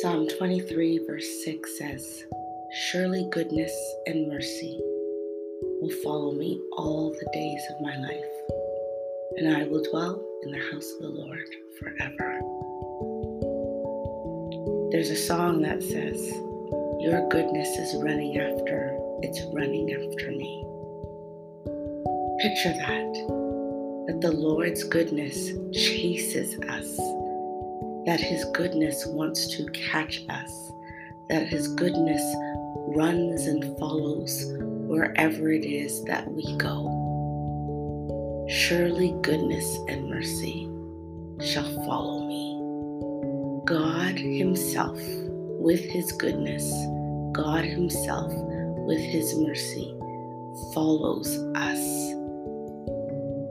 Psalm 23 verse 6 says, "Surely goodness and mercy will follow me all the days of my life, and I will dwell in the house of the Lord forever." There's a song that says, "Your goodness is running after, it's running after me." Picture that the Lord's goodness chases us, that his goodness wants to catch us, that his goodness runs and follows wherever it is that we go. Surely goodness and mercy shall follow me. God himself with his goodness, God himself with his mercy follows us,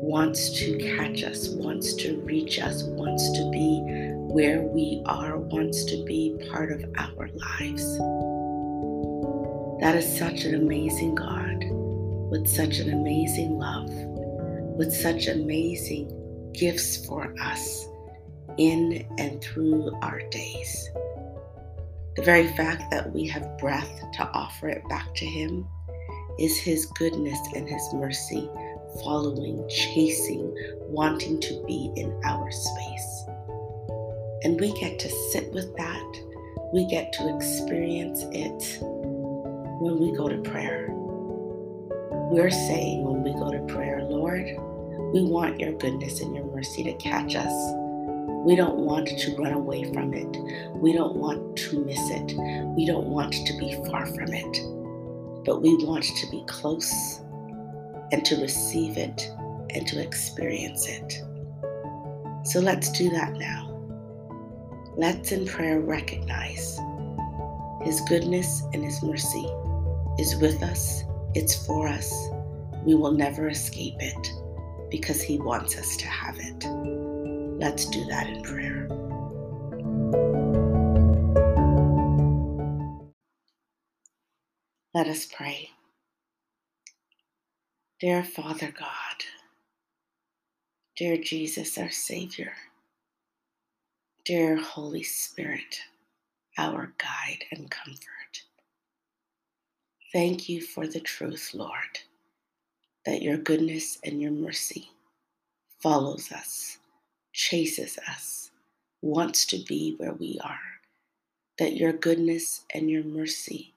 wants to catch us, wants to reach us, wants to be where we are, wants to be part of our lives. That is such an amazing God, with such an amazing love, with such amazing gifts for us in and through our days. The very fact that we have breath to offer it back to him is his goodness and his mercy following, chasing, wanting to be in our space. And we get to sit with that. We get to experience it when we go to prayer. We're saying when we go to prayer, "Lord, we want your goodness and your mercy to catch us. We don't want to run away from it. We don't want to miss it. We don't want to be far from it. But we want to be close and to receive it and to experience it." So let's do that now. Let's in prayer recognize his goodness and his mercy is with us, it's for us. We will never escape it because he wants us to have it. Let's do that in prayer. Let us pray. Dear Father God, dear Jesus, our Savior, dear Holy Spirit, our guide and comfort, thank you for the truth, Lord, that your goodness and your mercy follows us, chases us, wants to be where we are, that your goodness and your mercy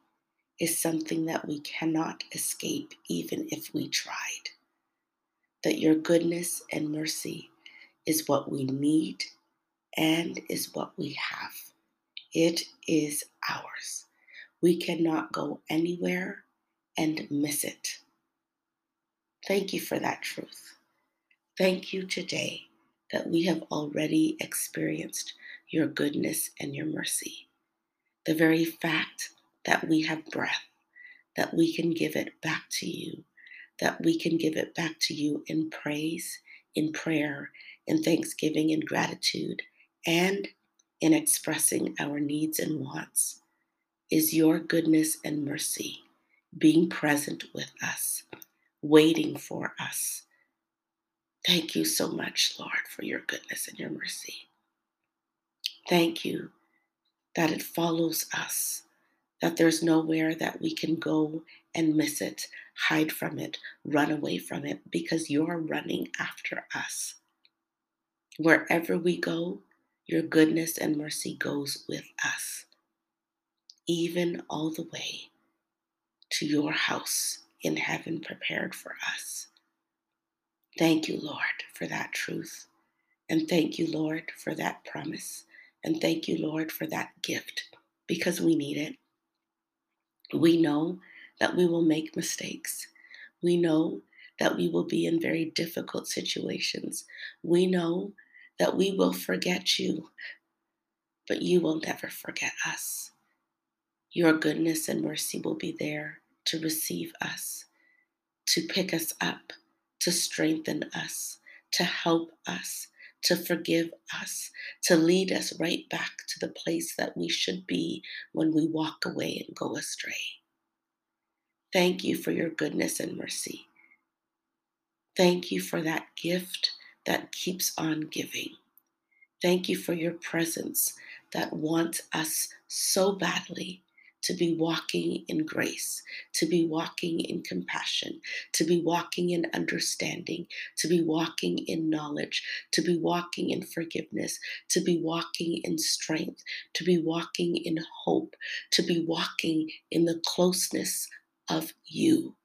is something that we cannot escape even if we tried. That your goodness and mercy is what we need and is what we have. It is ours. We cannot go anywhere and miss it. Thank you for that truth. Thank you today that we have already experienced your goodness and your mercy. The very fact that we have breath, that we can give it back to you, that we can give it back to you in praise, in prayer, in thanksgiving, in gratitude, and in expressing our needs and wants, is your goodness and mercy being present with us, waiting for us. Thank you so much, Lord, for your goodness and your mercy. Thank you that it follows us, that there's nowhere that we can go and miss it, hide from it, run away from it, because you're running after us. Wherever we go, your goodness and mercy goes with us, even all the way to your house in heaven prepared for us. Thank you, Lord, for that truth. And thank you, Lord, for that promise. And thank you, Lord, for that gift, because we need it. We know that we will make mistakes. We know that we will be in very difficult situations. We know that we will forget you, but you will never forget us. Your goodness and mercy will be there to receive us, to pick us up, to strengthen us, to help us, to forgive us, to lead us right back to the place that we should be when we walk away and go astray. Thank you for your goodness and mercy. Thank you for that gift that keeps on giving. Thank you for your presence that wants us so badly to be walking in grace, to be walking in compassion, to be walking in understanding, to be walking in knowledge, to be walking in forgiveness, to be walking in strength, to be walking in hope, to be walking in the closeness of you.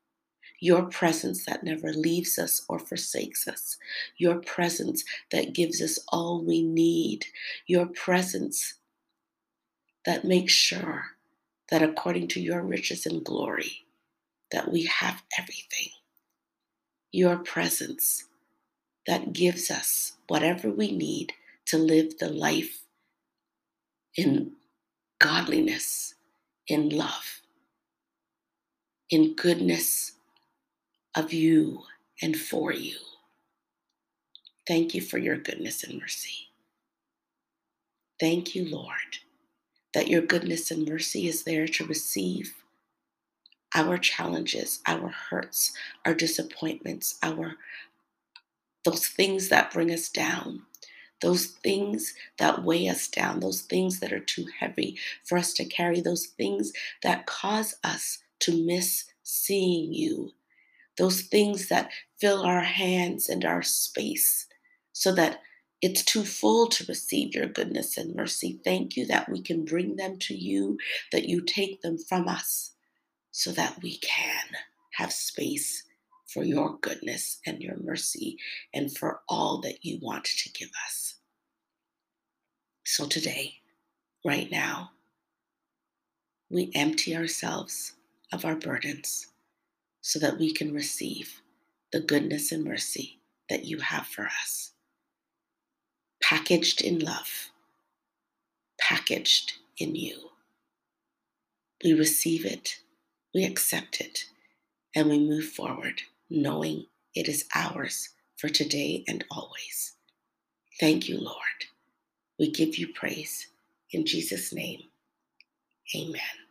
Your presence that never leaves us or forsakes us. Your presence that gives us all we need. Your presence that makes sure that according to your riches and glory, that we have everything. Your presence that gives us whatever we need to live the life in godliness, in love, in goodness of you and for you. Thank you for your goodness and mercy. Thank you, Lord, that your goodness and mercy is there to receive our challenges, our hurts, our disappointments, those things that bring us down, those things that weigh us down, those things that are too heavy for us to carry, those things that cause us to miss seeing you, those things that fill our hands and our space so that it's too full to receive your goodness and mercy. Thank you that we can bring them to you, that you take them from us so that we can have space for your goodness and your mercy and for all that you want to give us. So today, right now, we empty ourselves of our burdens so that we can receive the goodness and mercy that you have for us. Packaged in love, packaged in you. We receive it, we accept it, and we move forward knowing it is ours for today and always. Thank you, Lord. We give you praise in Jesus' name. Amen.